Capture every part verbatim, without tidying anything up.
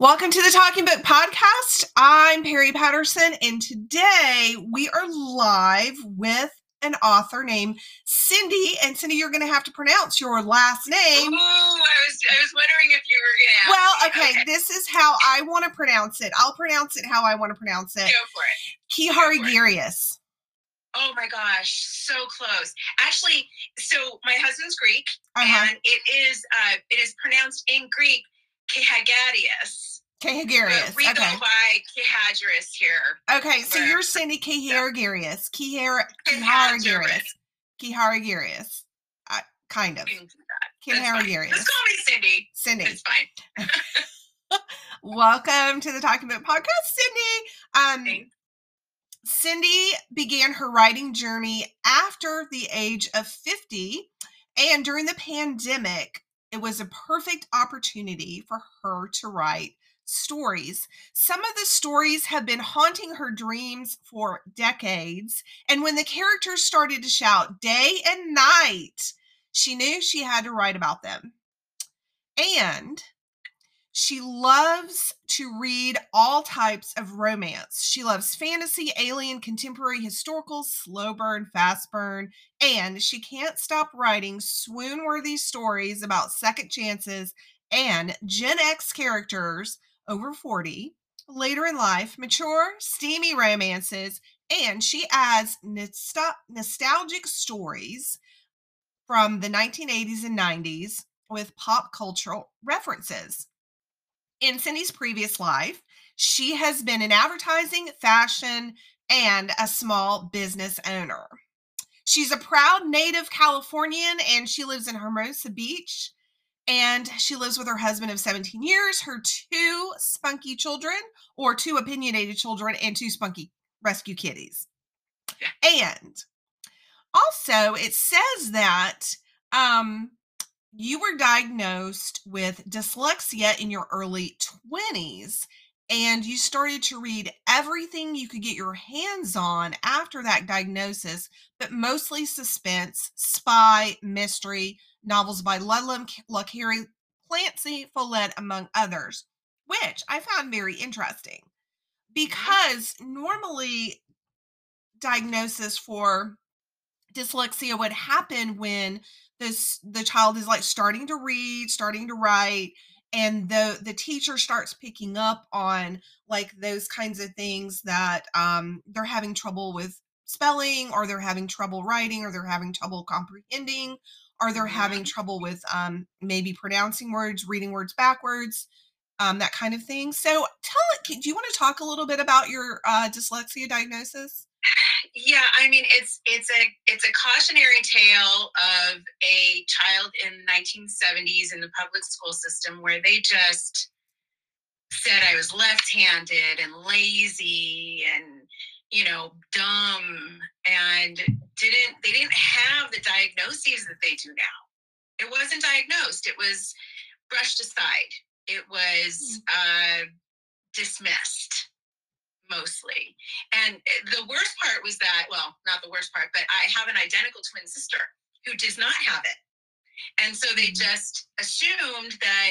Welcome to the Talking Book Podcast. I'm Perry Patterson, and today we are live with an author named Cindy. And Cindy, you're going to have to pronounce your last name. Oh, I was, I was wondering if you were going to ask. Well, okay, okay, this is how I want to pronounce it. I'll pronounce it how I want to pronounce it. Go for it. Kehagiaras. Oh my gosh, so close. Actually, so my husband's Greek, uh-huh. and it is uh, it is pronounced in Greek Kehagiaras. Kehagiaras. We go okay. by Kehagiaras here. Okay, so where, you're Cindy Kehagiaras. Kehagiaras. Kehagiaras. Kehagiaras. Uh, kind of. Kehagiaras. Just call me Cindy. Cindy. It's fine. Welcome to the Talking Book Podcast, Cindy. Um, Thanks. Cindy began her writing journey after the age of fifty, and during the pandemic, it was a perfect opportunity for her to write stories. Some of the stories have been haunting her dreams for decades, and when the characters started to shout day and night, she knew she had to write about them. And she loves to read all types of romance. She loves fantasy, alien, contemporary, historical, slow burn, fast burn, and she can't stop writing swoon-worthy stories about second chances and Gen X characters over forty, later in life, mature, steamy romances, and she adds nostalgic stories from the nineteen eighties and nineties with pop cultural references. In Cindy's previous life, she has been in advertising, fashion, and a small business owner. She's a proud native Californian, and she lives in Hermosa Beach, and she lives with her husband of seventeen years, her two spunky children, or two opinionated children, and two spunky rescue kitties. And also, it says that um, you were diagnosed with dyslexia in your early twenties, and you started to read everything you could get your hands on after that diagnosis, but mostly suspense, spy, mystery, novels by Ludlum, Le Carré, Clancy, Follett, among others, which I found very interesting because normally diagnosis for dyslexia would happen when This, the child is like starting to read, starting to write, and the, the teacher starts picking up on like those kinds of things that um, they're having trouble with spelling, or they're having trouble writing, or they're having trouble comprehending, or they're having trouble with um, maybe pronouncing words, reading words backwards, um, that kind of thing. So tell it, do you want to talk a little bit about your uh, dyslexia diagnosis? Yeah, I mean, it's it's a it's a cautionary tale of a child in the nineteen seventies in the public school system where they just said I was left-handed and lazy and, you know, dumb, and didn't they didn't have the diagnoses that they do now. It wasn't diagnosed. It was brushed aside. It was uh, dismissed. Mostly. And the worst part was that, well, not the worst part, but I have an identical twin sister who does not have it. And so they just assumed that,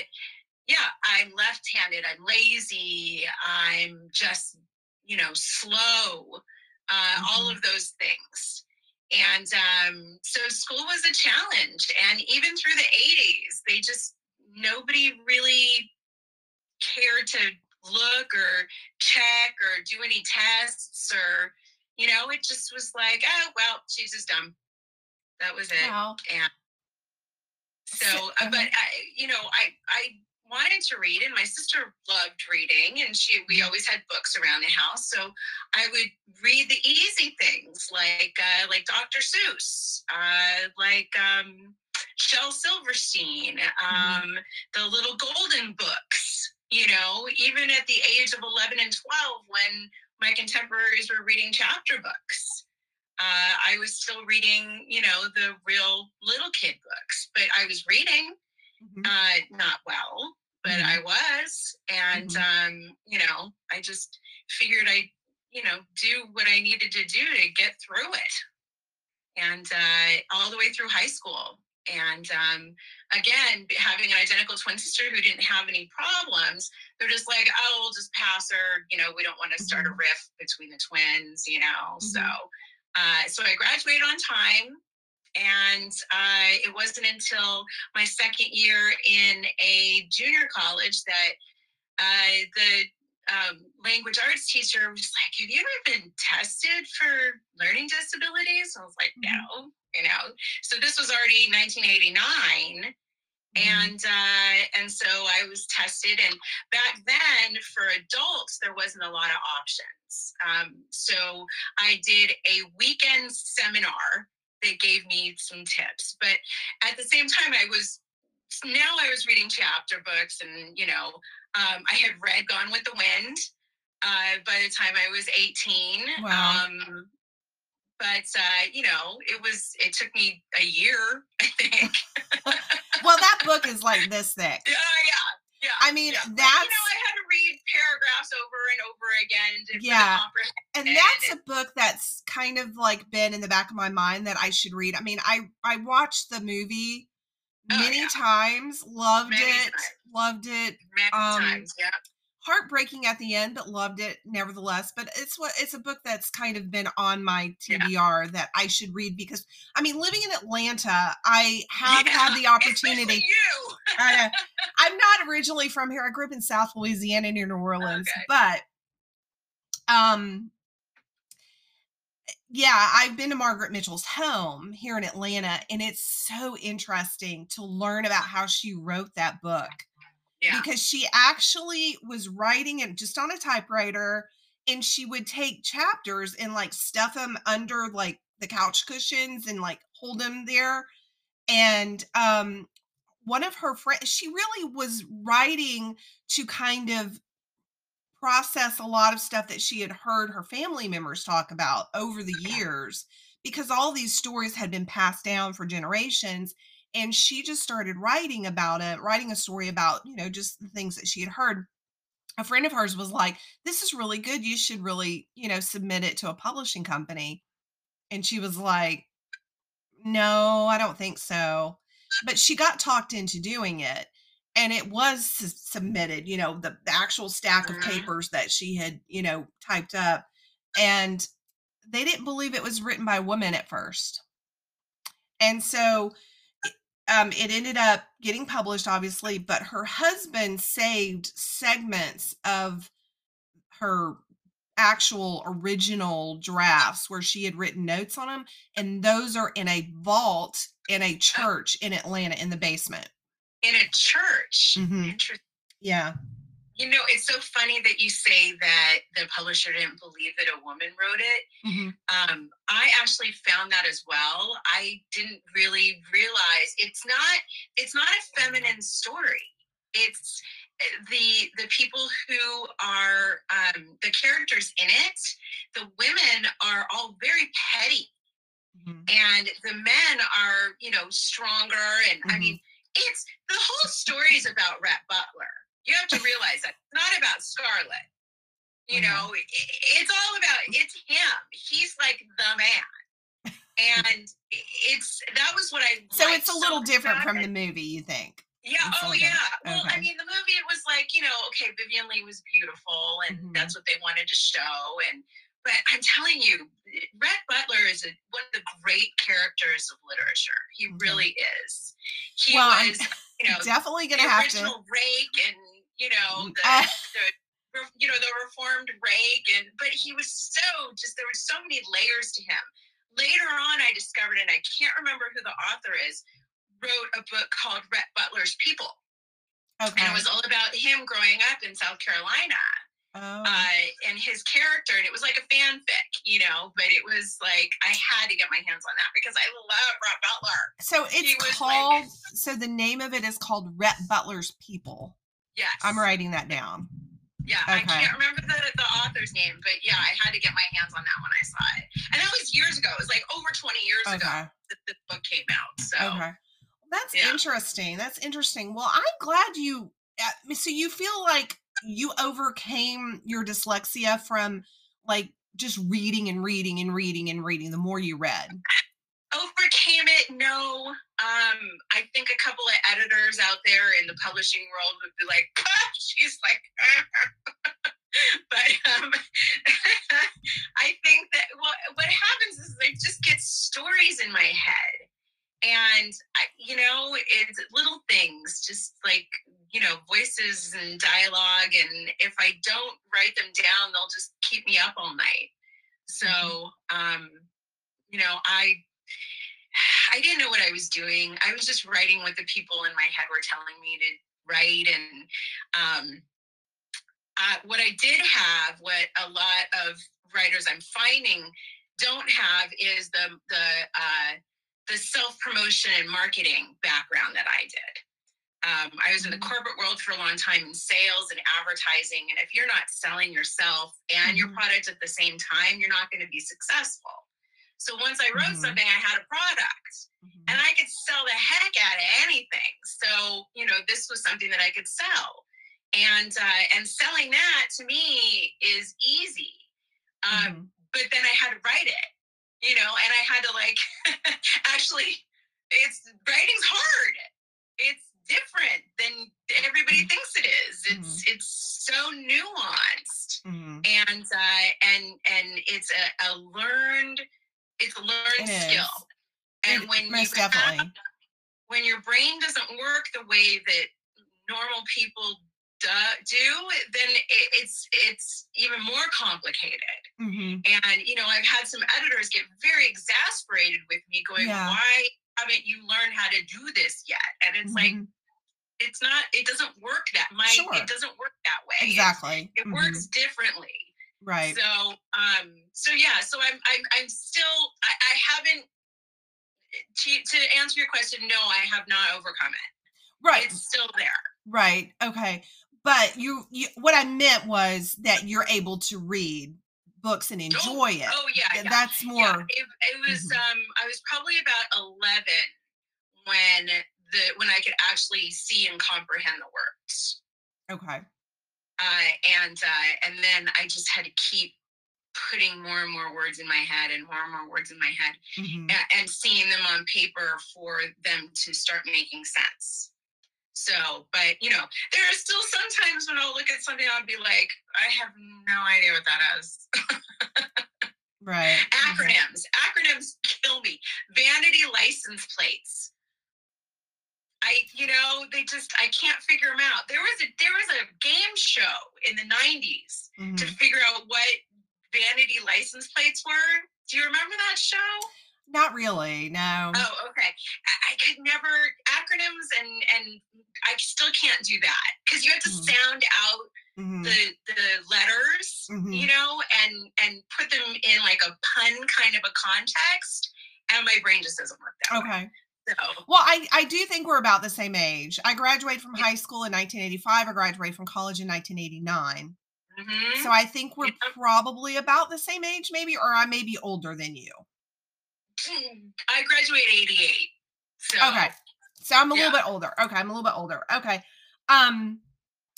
yeah, I'm left-handed, I'm lazy, I'm just, you know, slow, uh, mm-hmm. all of those things. And um, so school was a challenge. And even through the eighties, they just, nobody really cared to look or check or do any tests, or you know, it just was like, oh well, she's just dumb. That was it. Wow. And so, but I, you know, I I wanted to read, and my sister loved reading, and she we always had books around the house, so I would read the easy things like uh, like Doctor Seuss, uh, like um, Shel Silverstein, um, the Little Golden Books. You know, even at the age of eleven and twelve, when my contemporaries were reading chapter books, uh, I was still reading, you know, the real little kid books. But I was reading, mm-hmm. uh, not well, but mm-hmm. I was. And, mm-hmm. um, you know, I just figured I'd, you know, do what I needed to do to get through it. And uh, all the way through high school. And um, again, having an identical twin sister who didn't have any problems, they're just like, oh, we'll just pass her. You know, we don't want to start a rift between the twins, you know. Mm-hmm. So, uh, so I graduated on time. And uh, it wasn't until my second year in a junior college that uh, the um, language arts teacher was like, have you ever been tested for learning disabilities? I was like, no, you know. So this was already nineteen eighty-nine. And uh, and so I was tested. And back then, for adults, there wasn't a lot of options. Um, so I did a weekend seminar that gave me some tips. But at the same time, I was, now I was reading chapter books and, you know, um, I had read Gone with the Wind uh, by the time I was eighteen. Wow. Um, but, uh, you know, it was, it took me a year, I think. Well, that book is like this thick. Yeah, yeah, yeah. I mean, yeah. That's... But, you know, I had to read paragraphs over and over again to yeah. comprehend. And that's a book that's kind of like been in the back of my mind that I should read. I mean, I, I watched the movie oh, many yeah. times, loved many it, times. loved it. Many um, times, yeah. Heartbreaking at the end, but loved it nevertheless. But it's what it's a book that's kind of been on my T B R yeah. that I should read because, I mean, living in Atlanta, I have yeah, had the opportunity. You. uh, I'm not originally from here. I grew up in South Louisiana near New Orleans, okay. but um. Yeah, I've been to Margaret Mitchell's home here in Atlanta, and it's so interesting to learn about how she wrote that book. Yeah. Because she actually was writing it just on a typewriter, and she would take chapters and like stuff them under like the couch cushions and like hold them there. And um, one of her friends, she really was writing to kind of process a lot of stuff that she had heard her family members talk about over the years, because all these stories had been passed down for generations. And she just started writing about it, writing a story about, you know, just the things that she had heard. A friend of hers was like, this is really good. You should really, you know, submit it to a publishing company. And she was like, no, I don't think so. But she got talked into doing it. And it was submitted, you know, the, the actual stack of papers that she had, you know, typed up. And they didn't believe it was written by a woman at first. And so um, it ended up getting published, obviously, but her husband saved segments of her actual original drafts where she had written notes on them. And those are in a vault in a church in Atlanta in the basement. In a church. Mm-hmm. Interesting. Yeah. You know, it's so funny that you say that the publisher didn't believe that a woman wrote it. Mm-hmm. Um, I actually found that as well. I didn't really realize it's not, it's not a feminine story. It's the, the people who are um, the characters in it, the women are all very petty. Mm-hmm. And the men are, you know, stronger. And mm-hmm. I mean, It's the whole story is about Rhett Butler. You have to realize that it's not about Scarlett. You know, it, it's all about it's him. He's like the man, and it's that was what I. So it's a little so different from it. The movie, you think? Yeah. It's oh, yeah. That. Well, okay. I mean, the movie it was like you know, okay, Vivien Leigh was beautiful, and mm-hmm. that's what they wanted to show. And but I'm telling you, Rhett Butler is a, one of the great characters of literature. He mm-hmm. really is. He well, was, I'm you know, definitely going to have to. The original rake and, you know, the, uh, the, you know, the reformed rake. And, but he was so just, there were so many layers to him. Later on, I discovered, and I can't remember who the author is, wrote a book called Rhett Butler's People. Okay. And it was all about him growing up in South Carolina. Oh. Uh, and his character, and it was like a fanfic, you know, but it was like, I had to get my hands on that because I love Rhett Butler. So it's called, like, so the name of it is called Rhett Butler's People. Yes. I'm writing that down. Yeah. Okay. I can't remember the, the author's name, but yeah, I had to get my hands on that when I saw it. And that was years ago. It was like over twenty years okay. ago that the book came out. So okay. That's yeah. interesting. That's interesting. Well, I'm glad you, uh, so you feel like you overcame your dyslexia from like just reading and reading and reading and reading the more you read. Overcame it? No. Um, I think a couple of editors out there in the publishing world would be like, ah, she's like, ah. But um, I think that what, what happens is I just get stories in my head. And, I, you know, it's little things, just like, you know, voices and dialogue. And if I don't write them down, they'll just keep me up all night. So, um, you know, I... I didn't know what I was doing. I was just writing what the people in my head were telling me to write. And um, uh, what I did have, what a lot of writers I'm finding don't have, is the the uh, the self-promotion and marketing background that I did. Um, I was in the corporate world for a long time in sales and advertising. And if you're not selling yourself and your product at the same time, you're not going to be successful. So once I wrote mm-hmm. something, I had a product mm-hmm. and I could sell the heck out of anything. So, you know, this was something that I could sell, and, uh, and selling that to me is easy. Um, mm-hmm. But then I had to write it, you know, and I had to like, actually it's writing's hard. It's different than everybody thinks it is. It's, mm-hmm. it's so nuanced mm-hmm. and, uh, and, and it's a, a learned It's a learned it skill. And it, when you have, when your brain doesn't work the way that normal people do, do then it, it's it's even more complicated. Mm-hmm. And, you know, I've had some editors get very exasperated with me going, yeah. why haven't you learned how to do this yet? And it's mm-hmm. like, it's not, it doesn't work that my sure. It doesn't work that way. Exactly. It, it mm-hmm. works differently. Right. So, um, so yeah, so I'm, I'm, I'm still, I, I haven't, to, to answer your question, no, I have not overcome it. Right. It's still there. Right. Okay. But you, you what I meant was that you're able to read books and enjoy oh, it. Oh yeah. yeah. That's more. Yeah. It, it was, mm-hmm. um, I was probably about eleven when the, when I could actually see and comprehend the words. Okay. Uh, and uh, and then I just had to keep putting more and more words in my head and more and more words in my head mm-hmm. and, and seeing them on paper for them to start making sense. So, but, you know, there are still sometimes when I'll look at something, I'll be like, I have no idea what that is. Right. Acronyms. Mm-hmm. Acronyms kill me. Vanity license plates. I, you know, they just, I can't figure them out. There was a, there was a game show in the nineties mm-hmm. to figure out what vanity license plates were. Do you remember that show? Not really, no. Oh, okay. I, I could never, acronyms and, and I still can't do that because you have to mm-hmm. sound out mm-hmm. the the letters, mm-hmm. you know, and, and put them in like a pun kind of a context. And my brain just doesn't work that okay. way. Okay. So. Well, I, I do think we're about the same age. I graduated from yeah. high school in nineteen eighty-five. I graduated from college in nineteen eighty-nine. Mm-hmm. So I think we're yeah. probably about the same age, maybe, or I may be older than you. I graduated eighty-eight. So. Okay. So I'm a yeah. little bit older. Okay. I'm a little bit older. Okay. Um,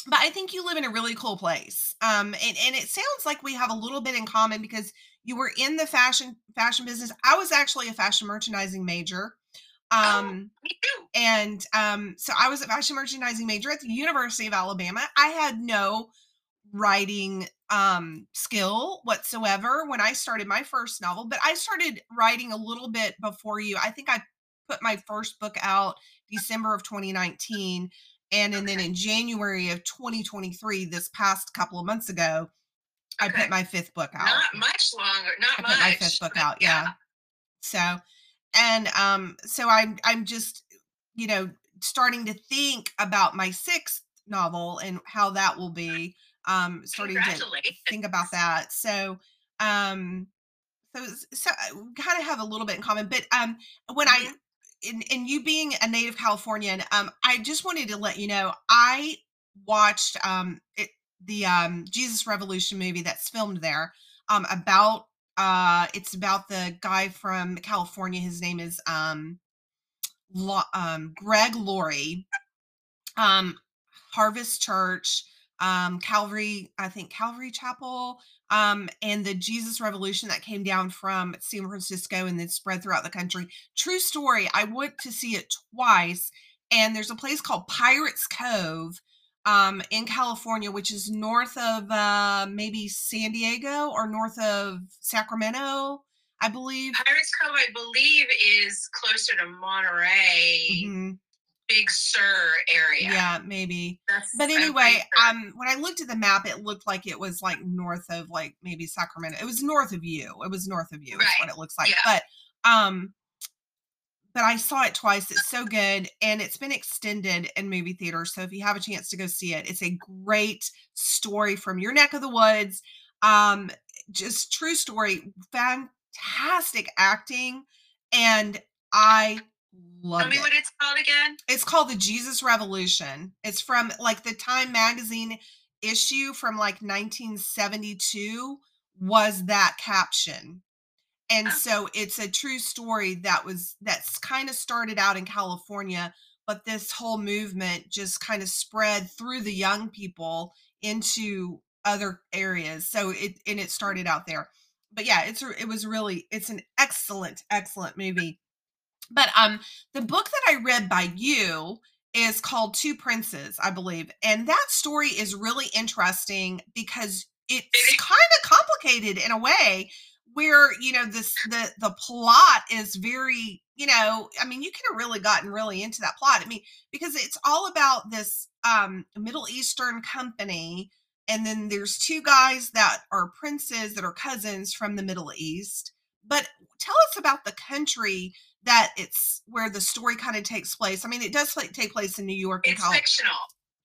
but I think you live in a really cool place. Um, and, and it sounds like we have a little bit in common because you were in the fashion, fashion business. I was actually a fashion merchandising major. Um, oh, me too. and, um, so I was a fashion merchandising major at the University of Alabama. I had no writing, um, skill whatsoever when I started my first novel, but I started writing a little bit before you. I think I put my first book out December of twenty nineteen. And, and okay. then in January of twenty twenty-three, this past couple of months ago, okay. I put my fifth book out. Not much longer. Not I much. I put my fifth book out. Yeah. yeah. So. And, um, so I'm, I'm just, you know, starting to think about my sixth novel and how that will be, um, starting to think about that. So, um, so, so we kind of have a little bit in common, but, um, when mm-hmm. I, in, in you being a native Californian, um, I just wanted to let you know, I watched, um, it, the, um, Jesus Revolution movie that's filmed there, um, about, Uh, it's about the guy from California. His name is, um, Lo- um, Greg Laurie, um, Harvest Church, um, Calvary, I think Calvary Chapel, um, and the Jesus Revolution that came down from San Francisco and then spread throughout the country. True story. I went to see it twice And there's a place called Pirate's Cove um, in California, which is north of uh, maybe San Diego or north of Sacramento, I believe. Pirate's Cove, I believe, is closer to Monterey, mm-hmm. Big Sur area. Yeah, maybe. That's, but anyway, um, when I looked at the map, it looked like it was like north of like maybe Sacramento. It was north of you. It was north of you. Right. Is what it looks like. Yeah. But um, but I saw it twice. It's so good, and it's been extended in movie theaters. So if you have a chance to go see it, it's a great story from your neck of the woods. Um, just true story. Fan. Fantastic acting, and I love it. Tell me it. What it's called again. It's called The Jesus Revolution. It's from like the Time magazine issue from like nineteen seventy-two was that caption. And okay. So it's a true story that was that's kind of started out in California, but this whole movement just kind of spread through the young people into other areas. So it and it started out there. But yeah, it's it was really, it's an excellent, excellent movie. But um, the book that I read by you is called Two Princes, I believe. And that story is really interesting because it's kind of complicated in a way where, you know, this the the plot is very, you know, I mean, you could have really gotten really into that plot. I mean, because it's all about this um, Middle Eastern company. And then there's two guys that are princes that are cousins from the Middle East. But tell us about the country that it's where the story kind of takes place. I mean, it does take place in New York. It's fictional.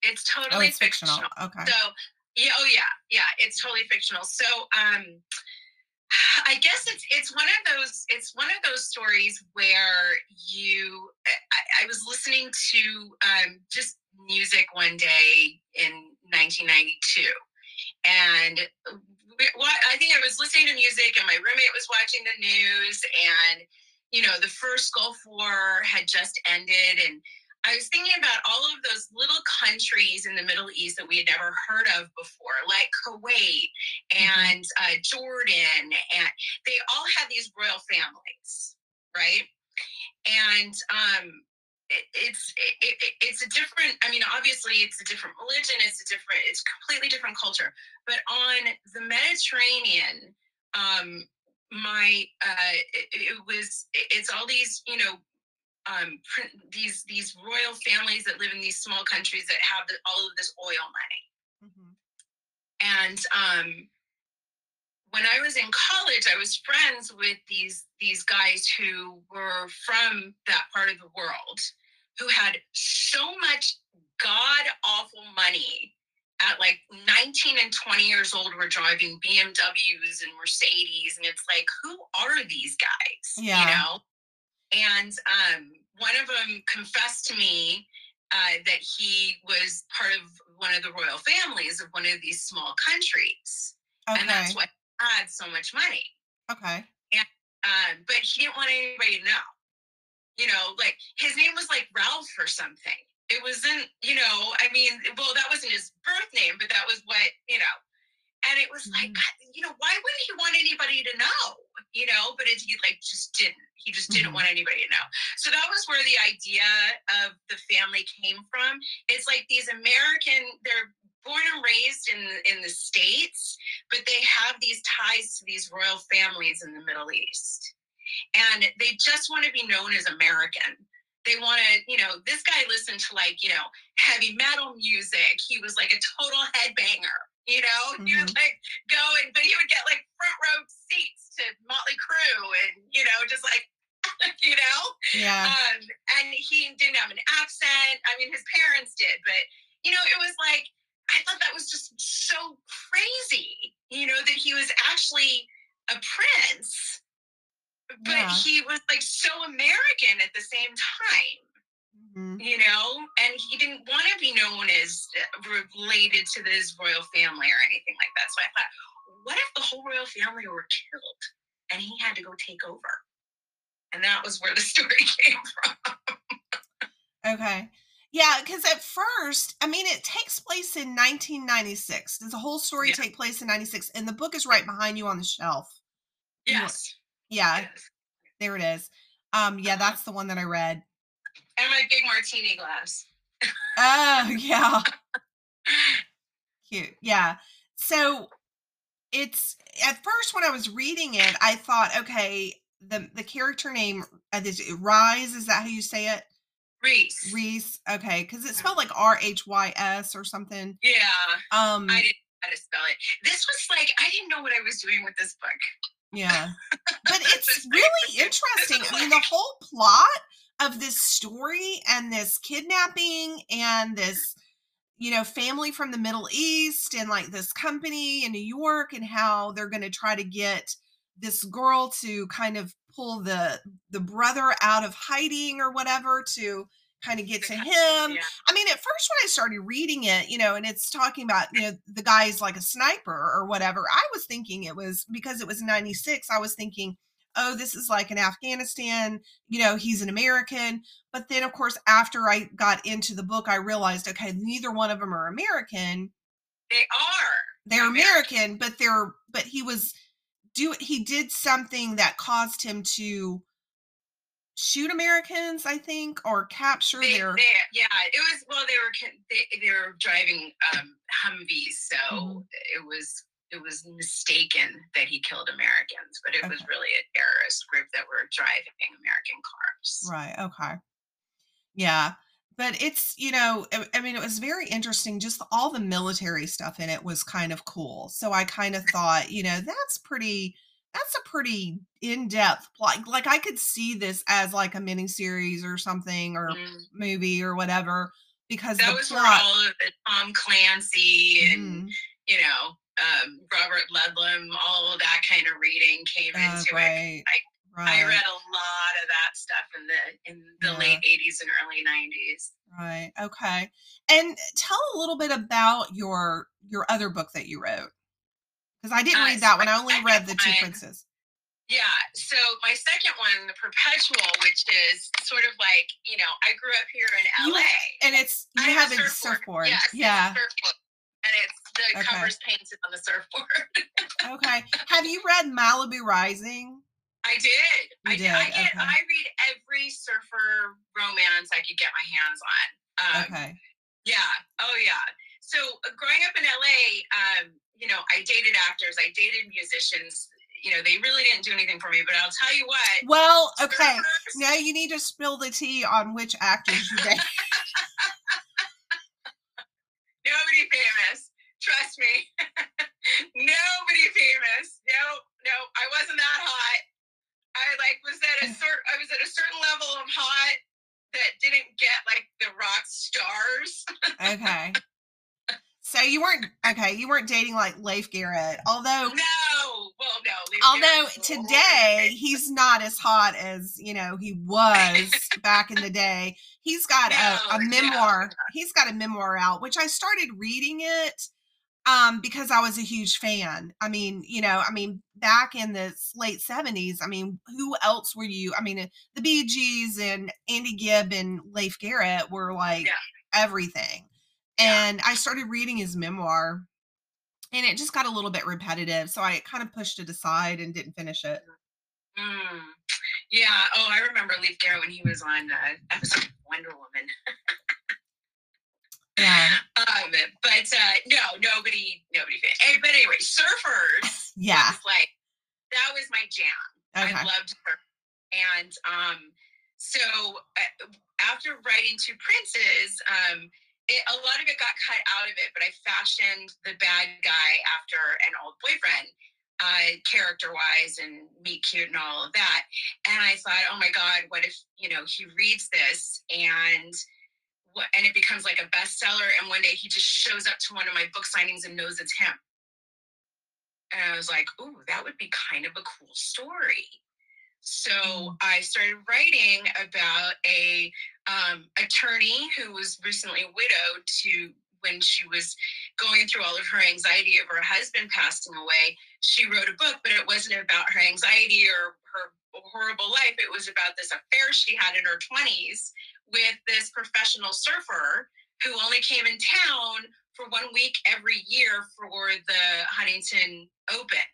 It's totally oh, it's fictional. fictional. Okay. So, yeah, oh yeah, yeah, it's totally fictional. So, um, I guess it's it's one of those it's one of those stories where you. I, I was listening to um, just music one day in nineteen ninety-two, and what I think I was listening to music, and my roommate was watching the news, and you know the first Gulf War had just ended, and I was thinking about all of those little countries in the Middle East that we had never heard of before, like Kuwait and uh, Jordan, and they all had these royal families, right? And um, it, it's it, it, it's a different. I mean, obviously, it's a different religion. It's a different. It's a completely different culture. But on the Mediterranean, um, my uh, it, it was. It's all these, you know. Um, print, these these royal families that live in these small countries that have the, all of this oil money. Mm-hmm. And um, when I was in college, I was friends with these these guys who were from that part of the world, who had so much god-awful money. At like nineteen and twenty years old, we're driving B M Ws and Mercedes, and it's like, who are these guys? Yeah. You know? And um, one of them confessed to me uh, that he was part of one of the royal families of one of these small countries. Okay. And that's why he had so much money. Okay. And, uh, but he didn't want anybody to know. You know, like his name was like Ralph or something. It wasn't, you know, I mean, well, that wasn't his birth name, but that was what, you know. And it was like, God, you know, why wouldn't he want anybody to know? You know, but it, he like just didn't. He just didn't mm-hmm. want anybody to know. So that was where the idea of the family came from. It's like these American, they're born and raised in in the States, but they have these ties to these royal families in the Middle East. And they just want to be known as American. They want to, you know, this guy listened to like, you know, heavy metal music. He was like a total headbanger. You know, mm-hmm. he would like go and, but he would get like front row seats to Motley Crue and, you know, just like, you know, yeah. Um, and he didn't have an accent. I mean, his parents did, but, you know, it was like, I thought that was just so crazy, you know, that he was actually a prince, but yeah. he was like so American at the same time. You know, and he didn't want to be known as related to this royal family or anything like that. So I thought, what if the whole royal family were killed and he had to go take over? And that was where the story came from. Okay. Yeah, because at first, I mean, it takes place in nineteen ninety-six. Does the whole story yeah. take place in ninety-six? And the book is right behind you on the shelf. Yes. Yeah. Yes. There it is. Um, yeah, that's the one that I read. And my big martini glass. Oh, yeah. Cute. Yeah. So it's, at first when I was reading it, I thought, okay, the the character name, uh, this Rhys, is that how you say it? Rhys. Rhys. Okay. Because it's spelled like R H Y S or something. Yeah. Um, I didn't know how to spell it. This was like, I didn't know what I was doing with this book. Yeah. But it's really interesting. I mean, the whole plot of this story and this kidnapping and this, you know, family from the Middle East and like this company in New York and how they're going to try to get this girl to kind of pull the the brother out of hiding or whatever to kind of get to him. Yeah. I mean, at first when I started reading it, you know, and it's talking about, you know, the guy's like a sniper or whatever, I was thinking it was, because it was ninety-six, I was thinking, oh, this is like in Afghanistan, you know, he's an American. But then of course, after I got into the book, I realized, okay, neither one of them are American. They are. They're American, American but they're, but he was, do he did something that caused him to shoot Americans, I think, or capture they, their. They, yeah, it was. Well, they were they, they were driving um, Humvees, so mm-hmm. it was it was mistaken that he killed Americans, but it okay. was really a terrorist group that were driving American cars. Right. Okay. Yeah, but it's you know, I, I mean, it was very interesting. Just all the military stuff in it was kind of cool. So I kind of thought, you know, that's pretty. That's a pretty in-depth plot. Like I could see this as like a mini series or something or mm. movie or whatever, because that was where all of the Tom Clancy and, mm. you know, um, Robert Ludlum, all of that kind of reading came uh, into right, it. I, right. I read a lot of that stuff in the, in the yeah. late eighties and early nineties. Right. Okay. And tell a little bit about your, your other book that you wrote. Because I didn't read uh, that so one. I only read the Two Princes. Yeah. So my second one, The Perpetual, which is sort of like, you know, I grew up here in L A. You, and it's, you I have, have a surfboard. surfboard. Yes, yeah. Surfboard. And it's, the okay. cover's painted on the surfboard. Okay. Have you read Malibu Rising? I did. You I did. did. I, get, okay. I read every surfer romance I could get my hands on. Um, okay. Yeah. Oh, yeah. So uh, growing up in L A, um, you know, I dated actors, I dated musicians, you know, they really didn't do anything for me, but I'll tell you what. Well, okay. Surfers, now you need to spill the tea on which actors you dated. Nobody famous. Trust me. Nobody famous. No, no, I wasn't that hot. I like was at a certain, I was at a certain level of hot that didn't get like the rock stars. Okay. So you weren't, okay, you weren't dating like Leif Garrett, although, no, well, no. Leif although today he's not as hot as, you know, he was back in the day. He's got no, a, a memoir, no. he's got a memoir out, which I started reading it um, because I was a huge fan. I mean, you know, I mean, back in the late seventies, I mean, who else were you? I mean, the Bee Gees and Andy Gibb and Leif Garrett were like yeah. everything. And I started reading his memoir and it just got a little bit repetitive. So I kind of pushed it aside and didn't finish it. Mm. Yeah. Oh, I remember Leif Garrett when he was on uh, episode of Wonder Woman. Yeah. Um, but uh, no, nobody, nobody. Fit. But anyway, surfers. Yeah. Was like, that was my jam. Okay. I loved her. And um, so uh, after writing Two Princes, um, It, a lot of it got cut out of it, but I fashioned the bad guy after an old boyfriend, uh, character-wise and meet cute and all of that. And I thought, oh my God, what if, you know, he reads this and and it becomes like a bestseller and one day he just shows up to one of my book signings and knows it's him. And I was like, ooh, that would be kind of a cool story. So I started writing about a um, attorney who was recently widowed to when she was going through all of her anxiety of her husband passing away. She wrote a book, but it wasn't about her anxiety or her horrible life. It was about this affair she had in her twenties with this professional surfer who only came in town for one week every year for the Huntington Open.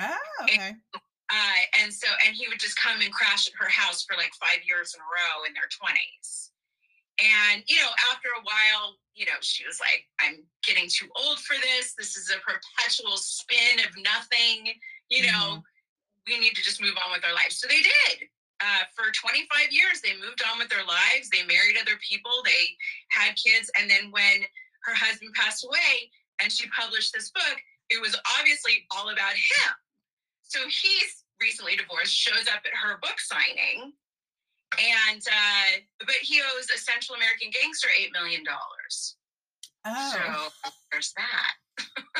Oh, okay. And Uh, and so, and he would just come and crash at her house for like five years in a row in their twenties. And, you know, after a while, you know, she was like, I'm getting too old for this. This is a perpetual spin of nothing. You know, mm-hmm. we need to just move on with our lives. So they did. Uh, for twenty-five years, they moved on with their lives. They married other people. They had kids. And then when her husband passed away and she published this book, it was obviously all about him. So he's recently divorced, shows up at her book signing, and uh, but he owes a Central American gangster eight million dollars. Oh. So there's that.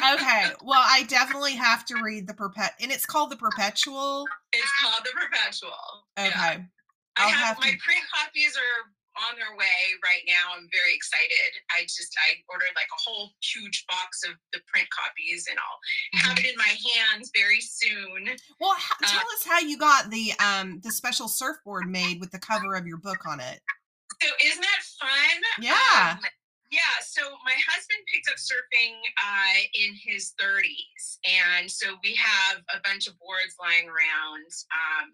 Okay. Well, I definitely have to read The Perpetual. And it's called The Perpetual? It's called The Perpetual. Okay. Yeah. I have, have my to... print copies are on their way right now. I'm very excited. I just, I ordered like a whole huge box of the print copies, and I'll have it in my hands very soon. Well, ha- tell uh, us how you got the, um, the special surfboard made with the cover of your book on it. So isn't that fun? Yeah. Um, yeah. So my husband picked up surfing, uh, in his thirties. And so we have a bunch of boards lying around, um,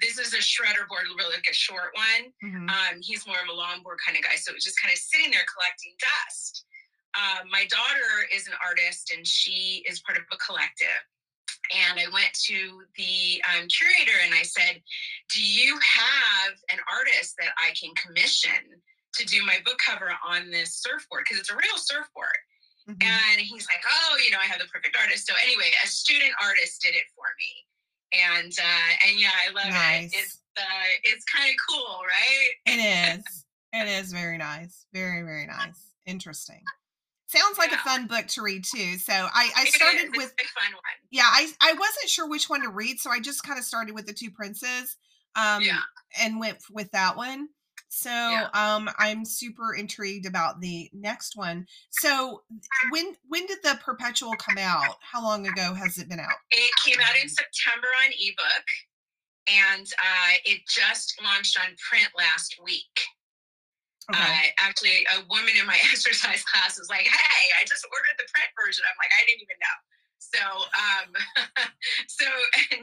this is a shredder board, really like a short one. Mm-hmm. Um, he's more of a longboard kind of guy. So it was just kind of sitting there collecting dust. Uh, my daughter is an artist, and she is part of a collective. And I went to the um, curator and I said, do you have an artist that I can commission to do my book cover on this surfboard? Because it's a real surfboard. Mm-hmm. And he's like, oh, you know, I have the perfect artist. So anyway, a student artist did it for me. And, uh, and yeah, I love nice. it. It's, uh, it's kind of cool, right? It is. It is very nice. Very, very nice. Interesting. Sounds like yeah. a fun book to read too. So I, I started it is. with, it's a fun one. yeah, I, I wasn't sure which one to read. So I just kind of started with The Two Princes, um, yeah. and went with that one. So, yeah. um, I'm super intrigued about the next one. So when, when did The Perpetual come out? How long ago has it been out? It came out in September on ebook, and, uh, it just launched on print last week. Okay. Uh, actually a woman in my exercise class was like, hey, I just ordered the print version. I'm like, I didn't even know. So, um, so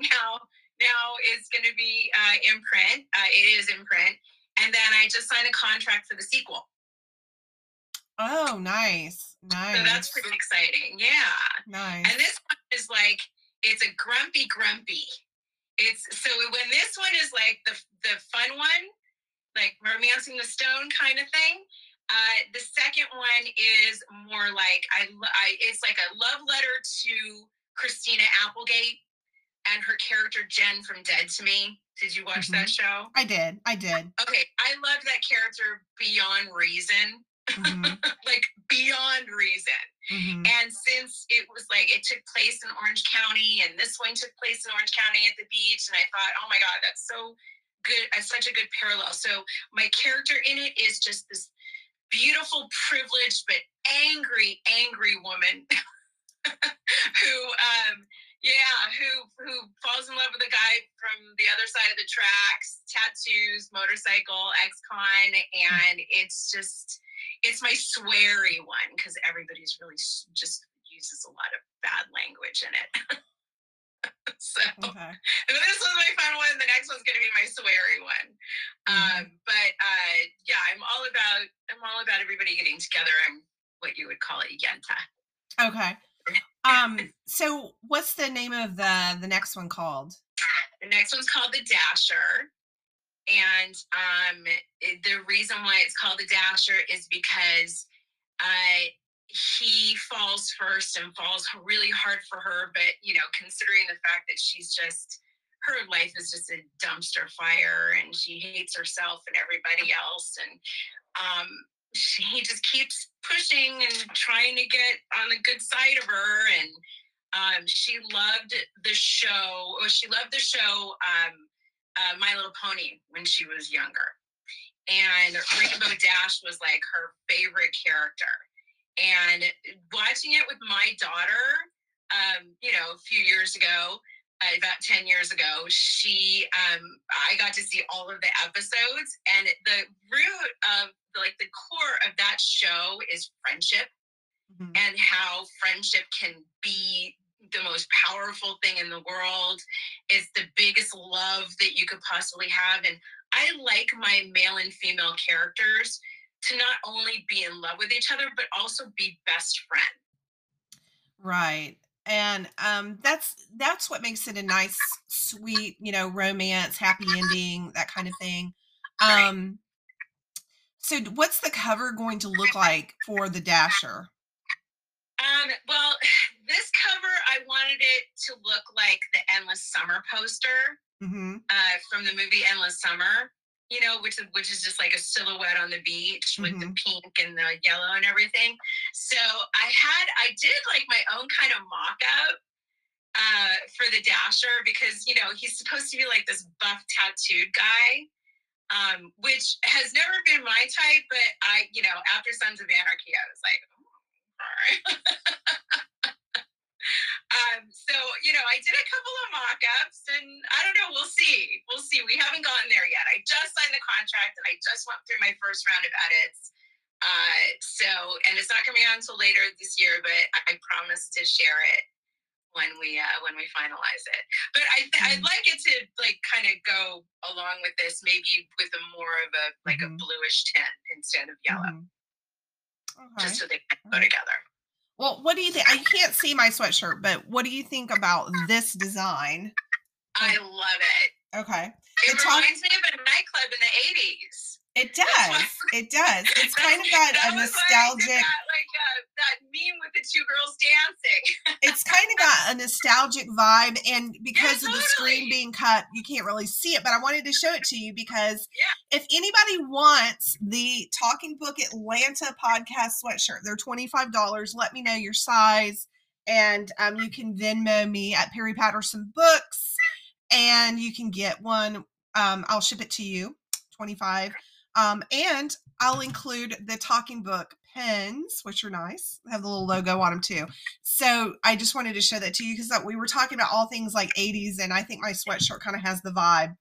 now, now it's going to be, uh, in print. Uh, it is in print. And then I just signed a contract for the sequel. Oh, nice. Nice. So that's pretty exciting. Yeah. Nice. And this one is like, it's a grumpy, grumpy. It's so when this one is like the the fun one, like Romancing the Stone kind of thing. Uh, the second one is more like, I, I it's like a love letter to Christina Applegate and her character Jen from Dead to Me. Did you watch mm-hmm. that show? I did. I did. Okay. I loved that character beyond reason. Mm-hmm. Like beyond reason. Mm-hmm. And since it was like, it took place in Orange County, and this one took place in Orange County at the beach. And I thought, oh my God, that's so good. That's such a good parallel. So my character in it is just this beautiful, privileged, but angry, angry woman who, um, Yeah, who who falls in love with a guy from the other side of the tracks, tattoos, motorcycle, ex-con, and it's just, it's my sweary one, because everybody's really just uses a lot of bad language in it. So okay. This was my fun one. The next one's going to be my sweary one. Mm-hmm. Um, but uh, yeah, I'm all about, I'm all about everybody getting together and what you would call it, yenta. Okay. Um, so what's the name of the, the next one called? The next one's called The Dasher. And, um, it, the reason why it's called The Dasher is because, uh, he falls first and falls really hard for her. But, you know, considering the fact that she's just, her life is just a dumpster fire, and she hates herself and everybody else. And, um, She, he just keeps pushing and trying to get on the good side of her. And um, she loved the show. Or she loved the show um, uh, My Little Pony when she was younger. And Rainbow Dash was like her favorite character. And watching it with my daughter, um, you know, a few years ago, uh, about ten years ago, she, um, I got to see all of the episodes. And the root of like the core of that show is friendship, mm-hmm. and how friendship can be the most powerful thing in the world. It's the biggest love that you could possibly have. And I like my male and female characters to not only be in love with each other, but also be best friends. Right. And um, that's that's what makes it a nice, sweet, you know, romance, happy ending, that kind of thing. Um, so what's the cover going to look like for The Dasher? Um, well, this cover, I wanted it to look like the Endless Summer poster mm-hmm. uh, from the movie Endless Summer, you know, which is, which is just like a silhouette on the beach with mm-hmm. the pink and the yellow and everything. So I had, I did like my own kind of mock-up uh, for the Dasher because, you know, he's supposed to be like this buff tattooed guy. Um, which has never been my type, but I, you know, after Sons of Anarchy, I was like, oh, all right. um, so, you know, I did a couple of mock-ups and I don't know, we'll see. We'll see. We haven't gotten there yet. I just signed the contract and I just went through my first round of edits. Uh, so, and it's not coming out until later this year, but I promise to share it when we uh, when we finalize it. But I th- I'd like it to like kind of go along with this, maybe with a more of a like mm-hmm. a bluish tint instead of yellow, mm-hmm. okay. just so they can go right. together. Well, what do you think? I can't see my sweatshirt, but what do you think about this design? I love it. Okay, it the reminds talk- me of a nightclub in the eighties. It does. Why, it does. It's kind of got a nostalgic. Like, that, like uh, that meme with the two girls dancing. It's kind of got a nostalgic vibe, and because yeah, totally. of the screen being cut, you can't really see it. But I wanted to show it to you because yeah. if anybody wants the Talking Book Atlanta podcast sweatshirt, they're twenty-five dollars. Let me know your size, and um, you can Venmo me at Perry Patterson Books, and you can get one. Um, I'll ship it to you. twenty-five dollars. Um, and I'll include the Talking Book pens, which are nice. They have the little logo on them too. So I just wanted to show that to you because we were talking about all things like eighties, and I think my sweatshirt kind of has the vibe.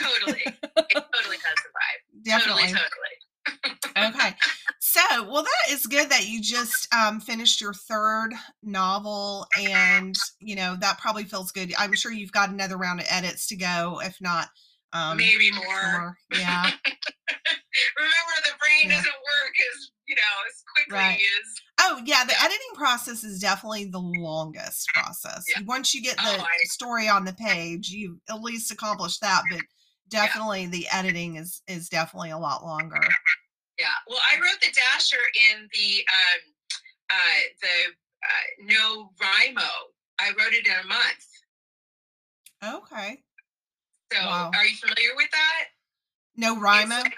Totally. It totally has the vibe. Definitely. Totally, totally. Okay. So, well, that is good that you just um, finished your third novel, and, you know, that probably feels good. I'm sure you've got another round of edits to go, if not. Um, Maybe more. more. Yeah. Remember, the brain yeah. doesn't work as, you know, as quickly right. as. Oh, yeah. The yeah. editing process is definitely the longest process. Yeah. Once you get the oh, I... story on the page, you at least accomplish that. But definitely yeah. the editing is, is definitely a lot longer. Yeah. Well, I wrote the Dasher in the, um, uh, the uh, no rhymo. I wrote it in a month. Okay. So wow. Are you familiar with that? No rhyme. Like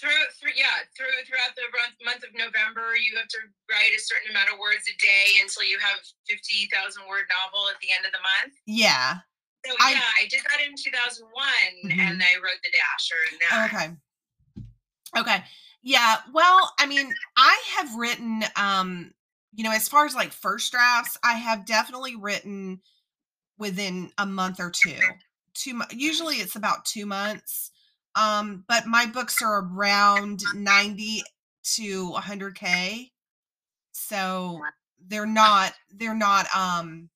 through, through, yeah, through, throughout the month of November, you have to write a certain amount of words a day until you have a fifty thousand word novel at the end of the month. Yeah. So I, yeah, I did that in two thousand one mm-hmm. and I wrote the Dasher and that. Okay. Okay. Yeah. Well, I mean, I have written, um, you know, as far as like first drafts, I have definitely written within a month or two. Two, usually it's about two months, um, but my books are around ninety to one hundred K, so they're not they're not um,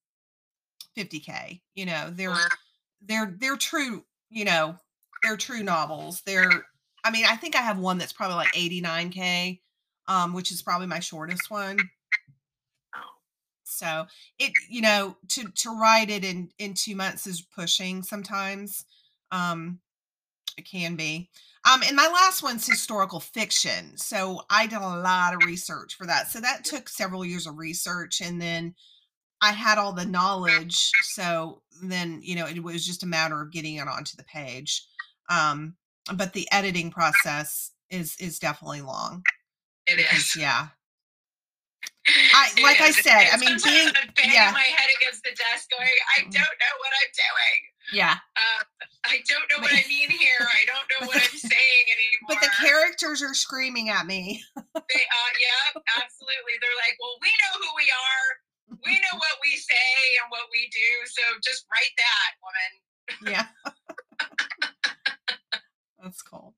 fifty K. You know, they're they're they're true. You know, they're true novels. They're I mean, I think I have one that's probably like eighty-nine K, um, which is probably my shortest one. So it, you know, to, to write it in, in two months is pushing sometimes. Um, it can be. Um, and my last one's historical fiction. So I did a lot of research for that. So that took several years of research, and then I had all the knowledge. So then, you know, it was just a matter of getting it onto the page. Um, but the editing process is, is definitely long. It is. Yeah. I, like I said, I mean, being, I'm banging yeah. my head against the desk going, I don't know what I'm doing. Yeah. Uh, I don't know what I mean here. I don't know what I'm saying anymore. But the characters are screaming at me. They uh, yeah, absolutely. They're like, well, we know who we are. We know what we say and what we do. So just write that, woman. Yeah. That's cool.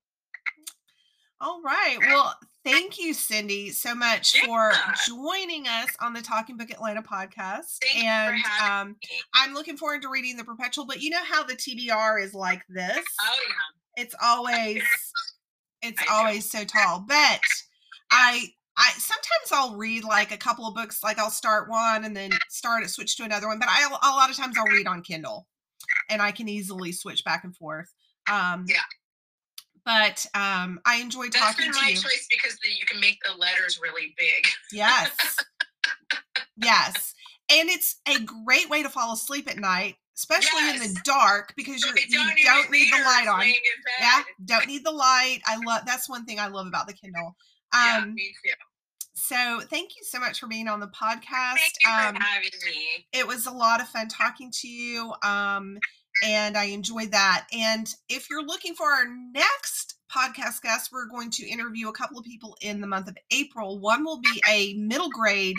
All right. Well, Thank you, Cindy, so much yeah. for joining us on the Talking Book Atlanta podcast. Thank and you for having um, me. I'm looking forward to reading The Perpetual, but you know how the T B R is like this. Oh, yeah. It's always, it's always so tall. But yeah. I, I sometimes I'll read like a couple of books, like I'll start one and then start it, switch to another one. But I, a lot of times I'll read on Kindle and I can easily switch back and forth. Um, yeah. But um, I enjoy talking to you. That's been my choice because the, you can make the letters really big. Yes. Yes. And it's a great way to fall asleep at night, especially yes. in the dark, because you're, you don't, you don't need the light on. Yeah, don't need the light. I love That's one thing I love about the Kindle. Um, yeah, me too. So thank you so much for being on the podcast. Thank you um, for having me. It was a lot of fun talking to you. Um, And I enjoyed that. And if you're looking for our next podcast guest, we're going to interview a couple of people in the month of April. One will be a middle grade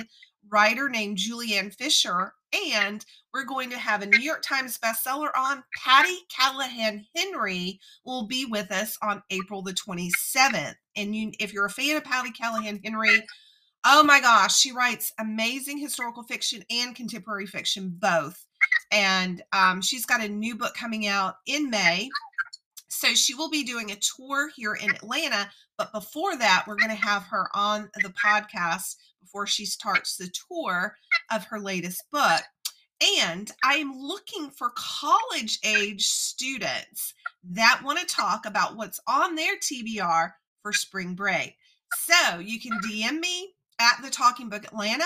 writer named Julianne Fisher. And we're going to have a New York Times bestseller on. Patty Callahan Henry will be with us on April the twenty-seventh. And you, if you're a fan of Patty Callahan Henry, oh my gosh, she writes amazing historical fiction and contemporary fiction, both. And um, she's got a new book coming out in May. So she will be doing a tour here in Atlanta. But before that, we're going to have her on the podcast before she starts the tour of her latest book. And I am looking for college age students that want to talk about what's on their T B R for spring break. So you can D M me at The Talking Book Atlanta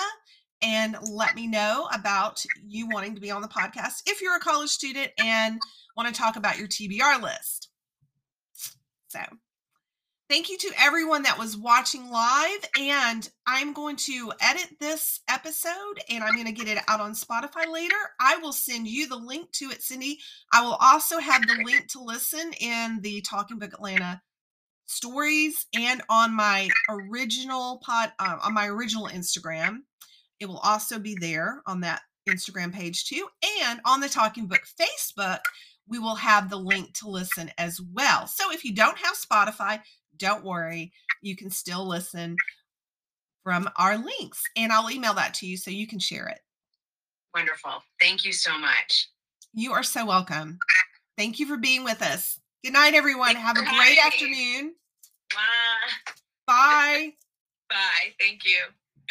and let me know about you wanting to be on the podcast if you're a college student and want to talk about your T B R list. So thank you to everyone that was watching live. And I'm going to edit this episode and I'm going to get it out on Spotify later. I will send you the link to it, Cindy. I will also have the link to listen in the Talking Book Atlanta stories and on my original pod, uh, on my original Instagram. It will also be there on that Instagram page too. And on the Talking Book Facebook, we will have the link to listen as well. So if you don't have Spotify, don't worry. You can still listen from our links. And I'll email that to you so you can share it. Wonderful. Thank you so much. You are so welcome. Thank you for being with us. Good night, everyone. Have a great afternoon. Bye. Bye. Bye. Thank you.